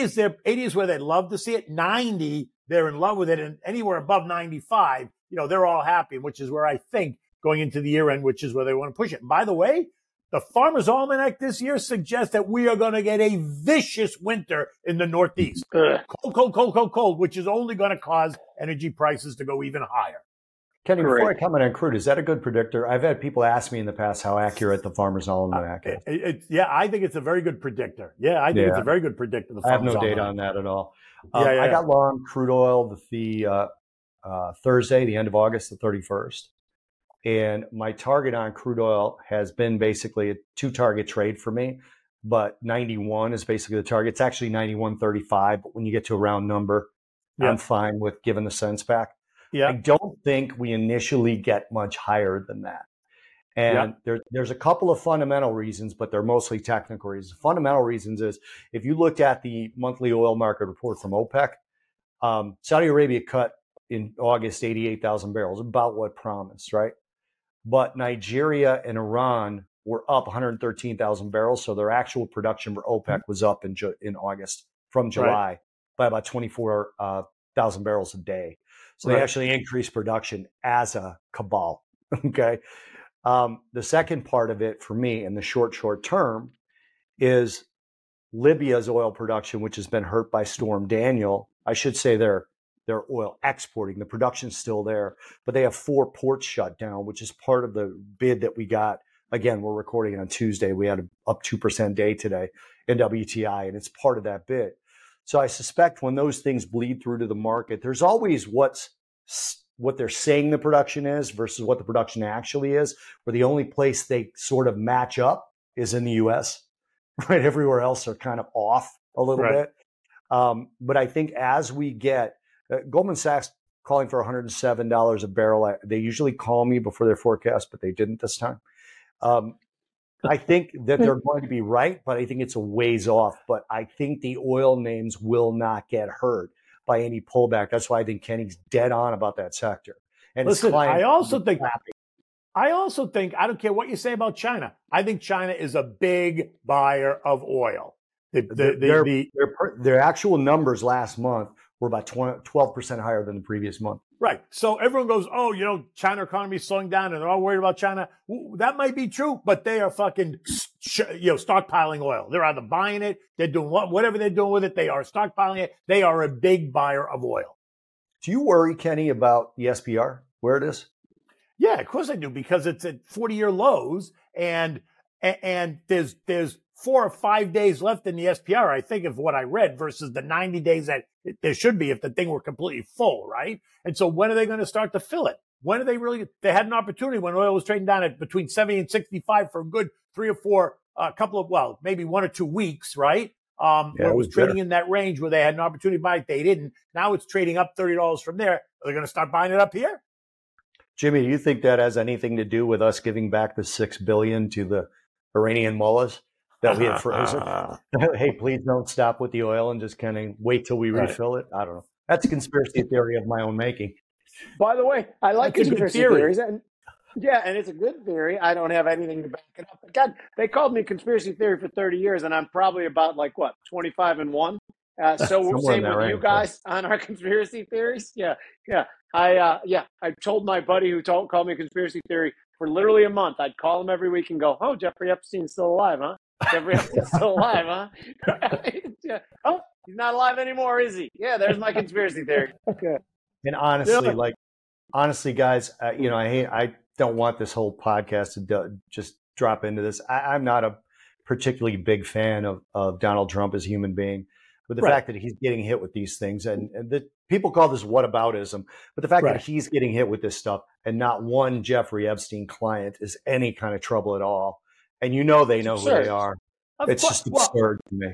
is where they'd love to see it. 90, they're in love with it. And anywhere above 95, you know, they're all happy, which is where I think going into the year end, which is where they want to push it. And by the way, the Farmer's Almanac this year suggests that we are going to get a vicious winter in the Northeast. Cold, which is only going to cause energy prices to go even higher. Kenny, before I comment on crude, is that a good predictor? I've had people ask me in the past how accurate the Farmer's Almanac is. I think it's a very good predictor. Yeah, I think it's a very good predictor. I have no data on that at all. I got long crude oil the Thursday, the end of August, the 31st. And my target on crude oil has been basically a two-target trade for me, but 91 is basically the target. It's actually 91.35, but when you get to a round number, I'm fine with giving the cents back. Yeah. I don't think we initially get much higher than that. And there's a couple of fundamental reasons, but they're mostly technical reasons. Fundamental reasons is if you looked at the monthly oil market report from OPEC, Saudi Arabia cut in August 88,000 barrels, about what promised, right? But Nigeria and Iran were up 113,000 barrels. So their actual production for OPEC was up in August from July by about 24,000 1,000 barrels a day. So right. They actually increased production as a cabal. Okay. The second part of it for me in the short term is Libya's oil production, which has been hurt by Storm Daniel. I should say they're oil exporting. The production's still there, but they have 4 ports shut down, which is part of the bid that we got. Again, we're recording on Tuesday. We had up 2% day today in WTI, and it's part of that bid. So I suspect when those things bleed through to the market, there's always what they're saying the production is versus what the production actually is, where the only place they sort of match up is in the U.S., right? Everywhere else are kind of off a little bit. But I think as we get Goldman Sachs calling for $107 a barrel, they usually call me before their forecast, but they didn't this time. I think that they're going to be right, but I think it's a ways off. But I think the oil names will not get hurt by any pullback. That's why I think Kenny's dead on about that sector. And listen, I also think I don't care what you say about China. I think China is a big buyer of oil. Their actual numbers last month were about 12% higher than the previous month. Right. So everyone goes, oh, China economy is slowing down and they're all worried about China. That might be true, but they are fucking, stockpiling oil. They're either buying it, they're doing whatever they're doing with it. They are stockpiling it. They are a big buyer of oil. Do you worry, Kenny, about the SPR, where it is? Yeah, of course I do, because it's at 40-year lows and there's 4 or 5 days left in the SPR, I think, of what I read, versus the 90 days that there should be if the thing were completely full, right? And so when are they going to start to fill it? When are they really? They had an opportunity when oil was trading down at between 70 and 65 for a good 3 or 4, maybe 1 or 2 weeks, right? Where it was trading in that range where they had an opportunity to buy it. They didn't. Now it's trading up $30 from there. Are they going to start buying it up here? Jimmy, do you think that has anything to do with us giving back the $6 billion to the Iranian mullahs that we had frozen? Hey, please don't stop with the oil and just kind of wait till we refill it. I don't know. That's a conspiracy theory of my own making. By the way, I like conspiracy theories. And it's a good theory. I don't have anything to back it up. But God, they called me conspiracy theory for 30 years, and I'm probably about 25-1. So we'll same with you guys on our conspiracy theories. Yeah. I told my buddy who called me conspiracy theory for literally a month. I'd call him every week and go, "Oh, Jeffrey Epstein's still alive, huh? Jeffrey Epstein's still alive, huh?" Yeah. Oh, he's not alive anymore, is he? Yeah, there's my conspiracy theory. Okay. And honestly, guys, I don't want this whole podcast to just drop into this. I'm not a particularly big fan of Donald Trump as a human being. But the fact that he's getting hit with these things, and the people call this whataboutism, but the fact that he's getting hit with this stuff and not one Jeffrey Epstein client is any kind of trouble at all. And they know who they are. It's absurd to me.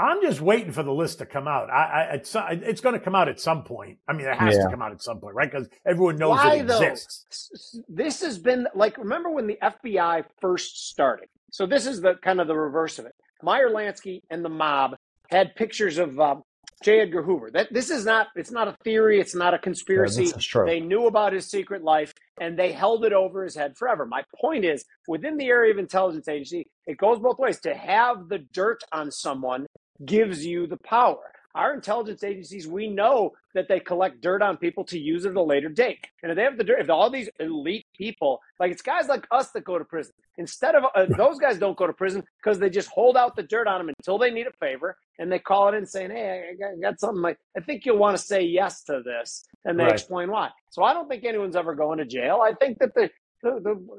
I'm just waiting for the list to come out. It's going to come out at some point. I mean, it has to come out at some point, right? Because everyone knows it exists. This has been remember when the FBI first started? So this is the kind of the reverse of it. Meyer Lansky and the mob had pictures of J. Edgar Hoover. It's not a theory. It's not a conspiracy. Yeah, that's true. They knew about his secret life, and they held it over his head forever. My point is, within the area of intelligence agency, it goes both ways. To have the dirt on someone gives you the power. Our intelligence agencies, we know that they collect dirt on people to use it at a later date. And if they have the dirt, if all these elite people, it's guys like us that go to prison. Instead of those guys don't go to prison because they just hold out the dirt on them until they need a favor. And they call it in saying, "Hey, I got something. I think you'll want to say yes to this." And they explain why. So I don't think anyone's ever going to jail. I think that the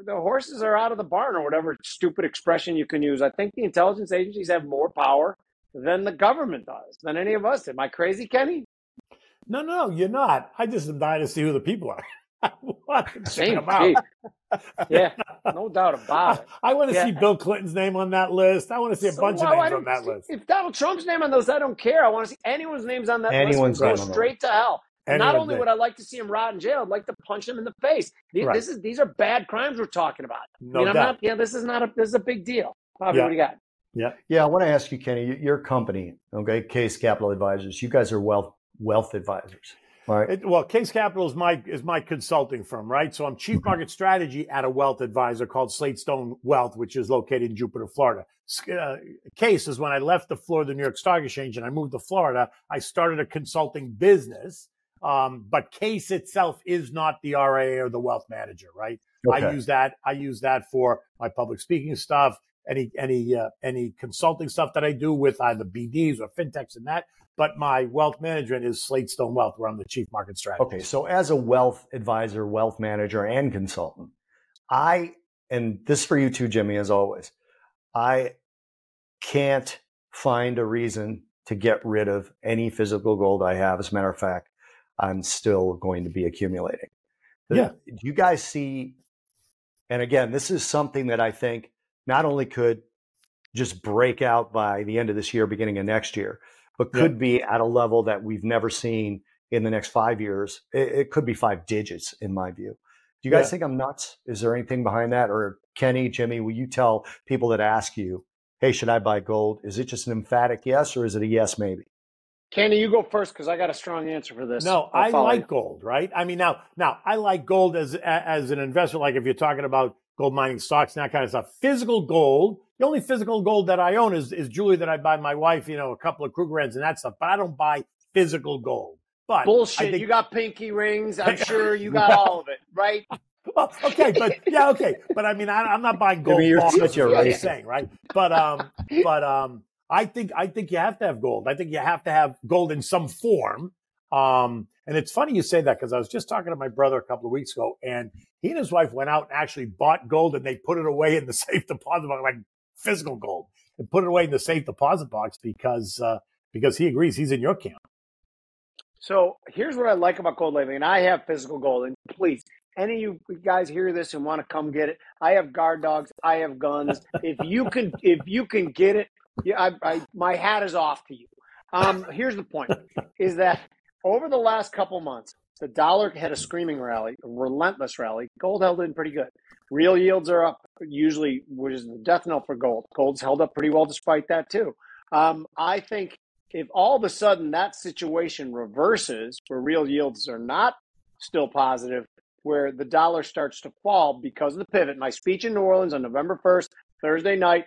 horses are out of the barn, or whatever stupid expression you can use. I think the intelligence agencies have more power than the government does, than any of us. Am I crazy, Kenny? No, you're not. I just am dying to see who the people are. I want to check them out. Yeah, no doubt about it. I want to see Bill Clinton's name on that list. I want to see a bunch of names on that list. If Donald Trump's name on those, I don't care. I want to see anyone's names on that list and go straight to hell. Not only would I like to see him rot in jail, I'd like to punch him in the face. These are bad crimes we're talking about. No doubt. This is a big deal. Bobby, what do you got? Yeah. I want to ask you, Kenny, your company, okay, Case Capital Advisors. You guys are wealth advisors, right? Case Capital is my consulting firm, right? So I'm chief market strategy at a wealth advisor called Slatestone Wealth, which is located in Jupiter, Florida. Case is when I left the floor of the New York Stock Exchange and I moved to Florida. I started a consulting business But Case itself is not the RIA or the wealth manager, right? Okay. I use that for my public speaking stuff, any consulting stuff that I do with either BDs or fintechs and that. But my wealth management is Slatestone Wealth, where I'm the chief market strategist. Okay, so as a wealth advisor, wealth manager, and consultant, and this for you too, Jimmy, as always, I can't find a reason to get rid of any physical gold I have. As a matter of fact, I'm still going to be accumulating. Yeah. Do you guys see, and again, this is something that I think not only could just break out by the end of this year, beginning of next year, but could be at a level that we've never seen in the next 5 years. It could be five digits in my view. Do you guys think I'm nuts? Is there anything behind that? Or Kenny, Jimmy, will you tell people that ask you, hey, should I buy gold? Is it just an emphatic yes, or is it a yes maybe? Kenny, you go first because I got a strong answer for this. No, I like gold, right? I mean, now I like gold as an investment. Like if you're talking about gold mining stocks and that kind of stuff, physical gold. The only physical gold that I own is jewelry that I buy my wife, a couple of Krugerrands and that stuff. But I don't buy physical gold. But bullshit! You got pinky rings. I'm sure you got all of it, right? Well, okay, but yeah, okay, but I mean, I'm not buying gold. I mean, you're right. Saying, right? But I think you have to have gold. I think you have to have gold in some form. And it's funny you say that because I was just talking to my brother a couple of weeks ago, and he and his wife went out and actually bought gold, and they put it away in the safe deposit box, like physical gold, and put it away in the safe deposit box because he agrees he's in your camp. So here's what I like about gold lately, and I have physical gold. And please, any of you guys hear this and want to come get it? I have guard dogs. I have guns. If you can get it, yeah, I my hat is off to you. Here's the point: is that over the last couple months, the dollar had a screaming rally, a relentless rally. Gold held in pretty good. Real yields are up, usually, which is the death knell for gold. Gold's held up pretty well despite that too. I think if all of a sudden that situation reverses, where real yields are not still positive, where the dollar starts to fall because of the pivot. My speech in New Orleans on November 1st, Thursday night,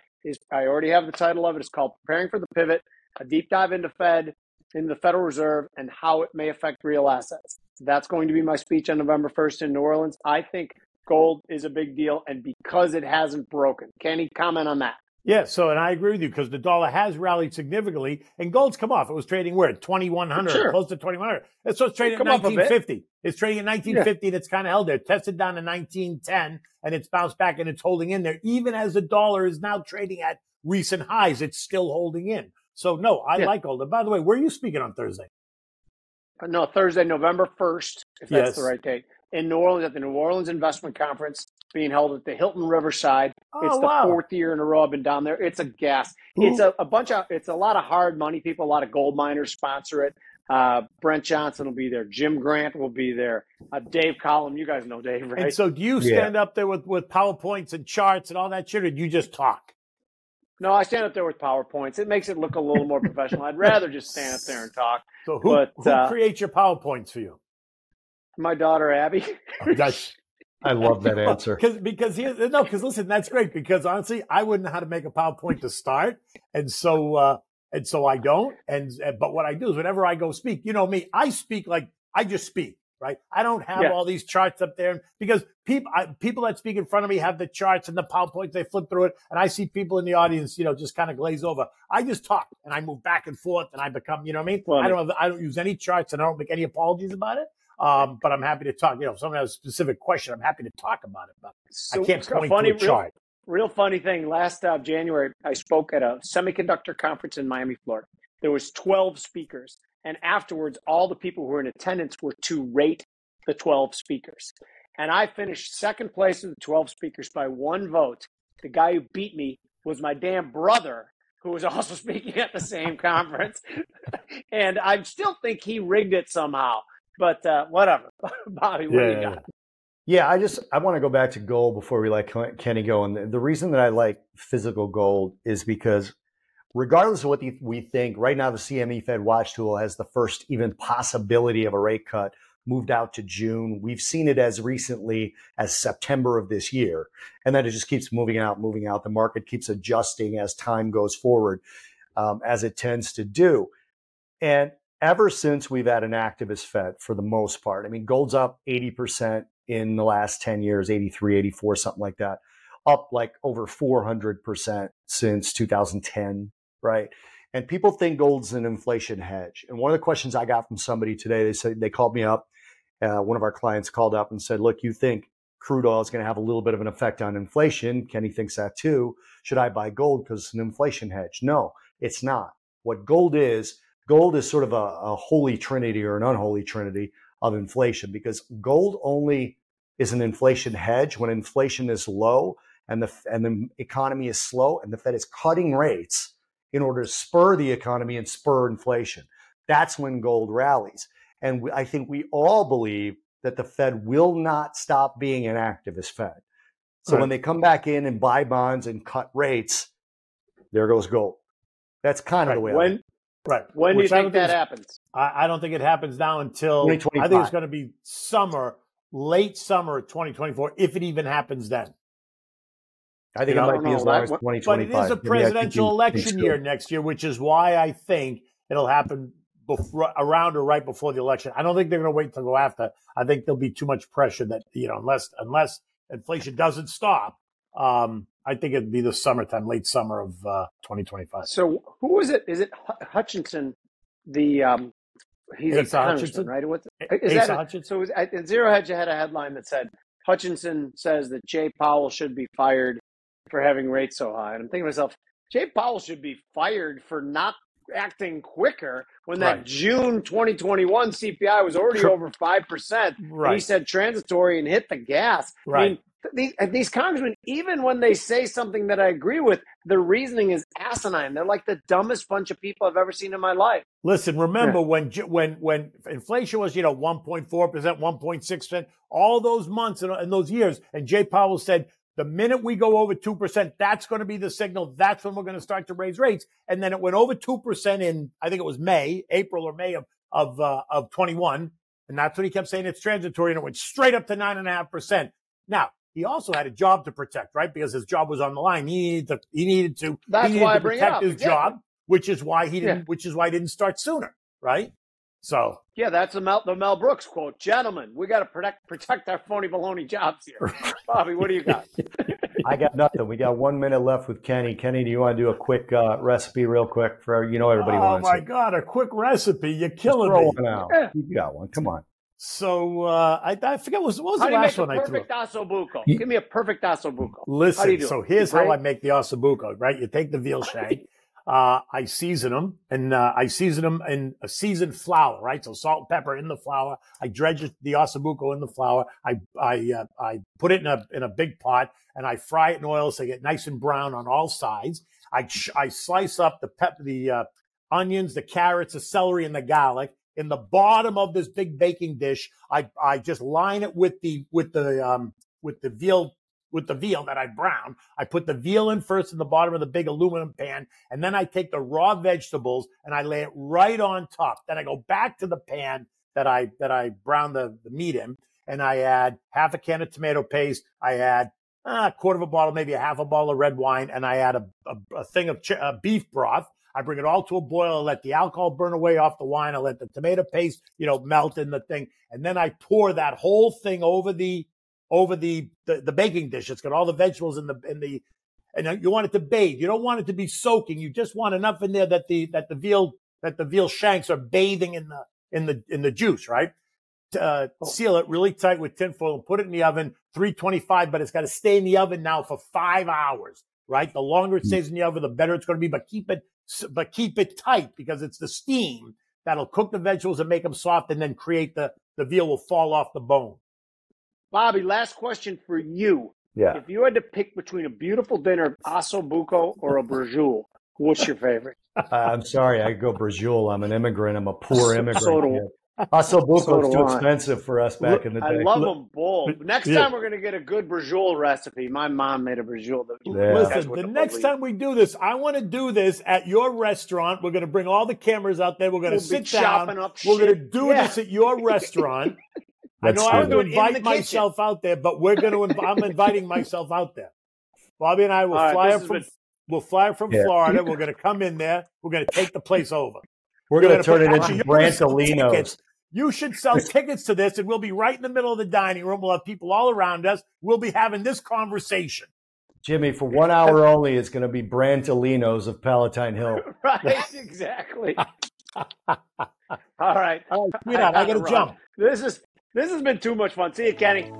I already have the title of it. It's called Preparing for the Pivot, a deep dive into the Federal Reserve and how it may affect real assets. That's going to be my speech on November 1st in New Orleans. I think gold is a big deal, and because it hasn't broken. Kenny, comment on that. Yeah, so, and I agree with you because the dollar has rallied significantly, and gold's come off. It was trading where? 2,100, sure. Close to 2,100. And so it's trading at 1950. It's trading at 1950, and it's kind of held there. Tested down to 1910, and it's bounced back, and it's holding in there. Even as the dollar is now trading at recent highs, it's still holding in. So, no, I like gold. And by the way, where are you speaking on Thursday? No, Thursday, November 1st, if that's the right date. In New Orleans, at the New Orleans Investment Conference, being held at the Hilton Riverside. Oh, it's the fourth year in a row I've been down there. It's a gas. Ooh. It's it's a lot of hard money people. A lot of gold miners sponsor it. Brent Johnson will be there. Jim Grant will be there. Dave Collum, you guys know Dave, right? And so do you stand up there with PowerPoints and charts and all that shit, or do you just talk? No, I stand up there with PowerPoints. It makes it look a little more professional. I'd rather just stand up there and talk. So who creates your PowerPoints for you? My daughter, Abby. I love that answer. Because listen, that's great. Because honestly, I wouldn't know how to make a PowerPoint to start, and so I don't. But what I do is whenever I go speak, you know me, I speak like I just speak, right? I don't have all these charts up there because people that speak in front of me have the charts and the PowerPoints. They flip through it, and I see people in the audience, just kind of glaze over. I just talk and I move back and forth, and I become, you know what I mean? Well, I don't use any charts, and I don't make any apologies about it. But I'm happy to talk. If someone has a specific question, I'm happy to talk about it. But I can't point to a chart. Real funny thing. Last January, I spoke at a semiconductor conference in Miami, Florida. There was 12 speakers, and afterwards, all the people who were in attendance were to rate the 12 speakers. And I finished second place of the 12 speakers by one vote. The guy who beat me was my damn brother, who was also speaking at the same conference, and I still think he rigged it somehow. But whatever, Bobby, what do you got? Yeah, I want to go back to gold before we let Kenny go. And the reason that I like physical gold is because regardless of what we think, right now the CME Fed Watch Tool has the first even possibility of a rate cut moved out to June. We've seen it as recently as September of this year. And then it just keeps moving out. The market keeps adjusting as time goes forward, as it tends to do. And ever since we've had an activist Fed for the most part. I mean, gold's up 80% in the last 10 years, 83, 84, something like that, up like over 400% since 2010, right? And people think gold's an inflation hedge. And one of the questions I got from somebody today, they said, they called me up. One of our clients called up and said, look, you think crude oil is going to have a little bit of an effect on inflation. Kenny thinks that too. Should I buy gold because it's an inflation hedge? No, it's not. What gold is sort of a holy trinity or an unholy trinity of inflation, because gold only is an inflation hedge when inflation is low and the economy is slow and the Fed is cutting rates in order to spur the economy and spur inflation. That's when gold rallies. And I think we all believe that the Fed will not stop being an activist Fed. So when they come back in and buy bonds and cut rates, there goes gold. That's kind of the way. When do you think that happens? I don't think it happens now until, I think it's going to be summer, late summer of 2024, if it even happens then. I think it might be as long as 2025. But it is a presidential election year next year, which is why I think it'll happen before, around or right before the election. I don't think they're going to wait to go after. I think there'll be too much pressure that, you know, unless inflation doesn't stop, I think it'd be the summertime, late summer of 2025. So who is it? Is it Hutchinson? He's a congressman, right? Hutchinson? So at Zero Hedge, I had a headline that said Hutchinson says that Jay Powell should be fired for having rates so high. And I'm thinking to myself, Jay Powell should be fired for not acting quicker when that June 2021 CPI was already over 5%. Right. He said transitory and hit the gas. Right. I mean, these congressmen, even when they say something that I agree with, their reasoning is asinine. They're like the dumbest bunch of people I've ever seen in my life. Listen, remember when inflation was, 1.4%, 1.6%, all those months and those years, and Jay Powell said, the minute we go over 2%, that's going to be the signal. That's when we're going to start to raise rates. And then it went over 2% in, I think it was April or May of 21. And that's what he kept saying. It's transitory. And it went straight up to 9.5%. Now, he also had a job to protect, right? Because his job was on the line. He needed to protect his job, which is why he didn't, which is why he didn't start sooner, right? So yeah, that's the Mel Brooks quote. Gentlemen, we got to protect our phony baloney jobs here. Bobby, what do you got? I got nothing. We got 1 minute left with Kenny. Kenny, do you want to do a quick recipe real quick for, everybody wants it. Oh my God, a quick recipe. You're killing me. Just throw one out. Yeah. You got one. Come on. So I forget what was the last one I threw. Perfect ossobuco. Give me a perfect ossobuco. Listen, how do you do here's how I make the ossobuco. Right, you take the veal shank, I season them, and I season them in a seasoned flour. Right, so salt and pepper in the flour. I dredge the ossobuco in the flour. I put it in a big pot and I fry it in oil so they get nice and brown on all sides. I slice up the onions, the carrots, the celery, and the garlic. In the bottom of this big baking dish, I just line it with the veal that I browned. I put the veal in first in the bottom of the big aluminum pan, and then I take the raw vegetables and I lay it right on top. Then I go back to the pan that I browned the meat in, and I add half a can of tomato paste. I add a quarter of a bottle, maybe a half a bottle of red wine, and I add a thing of beef broth. I bring it all to a boil. I let the alcohol burn away off the wine. I let the tomato paste, melt in the thing, and then I pour that whole thing over the baking dish. It's got all the vegetables and you want it to bathe. You don't want it to be soaking. You just want enough in there that the veal shanks are bathing in the juice, right? Seal it really tight with tinfoil and put it in the oven, 325. But it's got to stay in the oven now for 5 hours, right? The longer it stays in the oven, the better it's going to be. But keep it tight, because it's the steam that'll cook the vegetables and make them soft, and then create the veal will fall off the bone. Bobby, last question for you. Yeah. If you had to pick between a beautiful dinner of ossobuco or a brajoule, what's your favorite? I'm sorry, I go brajoule. I'm an immigrant. I'm a poor immigrant. Ossobuco is too expensive for us back in the day. I love them both. Next time we're going to get a good brajoule recipe. My mom made a brajoule. Listen, the next time we do this, I want to do this at your restaurant. We're going to bring all the cameras out there. We're going to sit down. We're going to do this at your restaurant. I know I'm going to invite myself out there, but I'm inviting myself out there. Bobby and I will fly from Florida. We're going to come in there. We're going to take the place over. We're going to turn it into Brancalinos. You should sell tickets to this, and we'll be right in the middle of the dining room. We'll have people all around us. We'll be having this conversation. Jimmy, for 1 hour only, it's going to be Brancalinos of Palatine Hill. Right, exactly. All right. All right, sweetheart, I got to jump. This has been too much fun. See you, Kenny.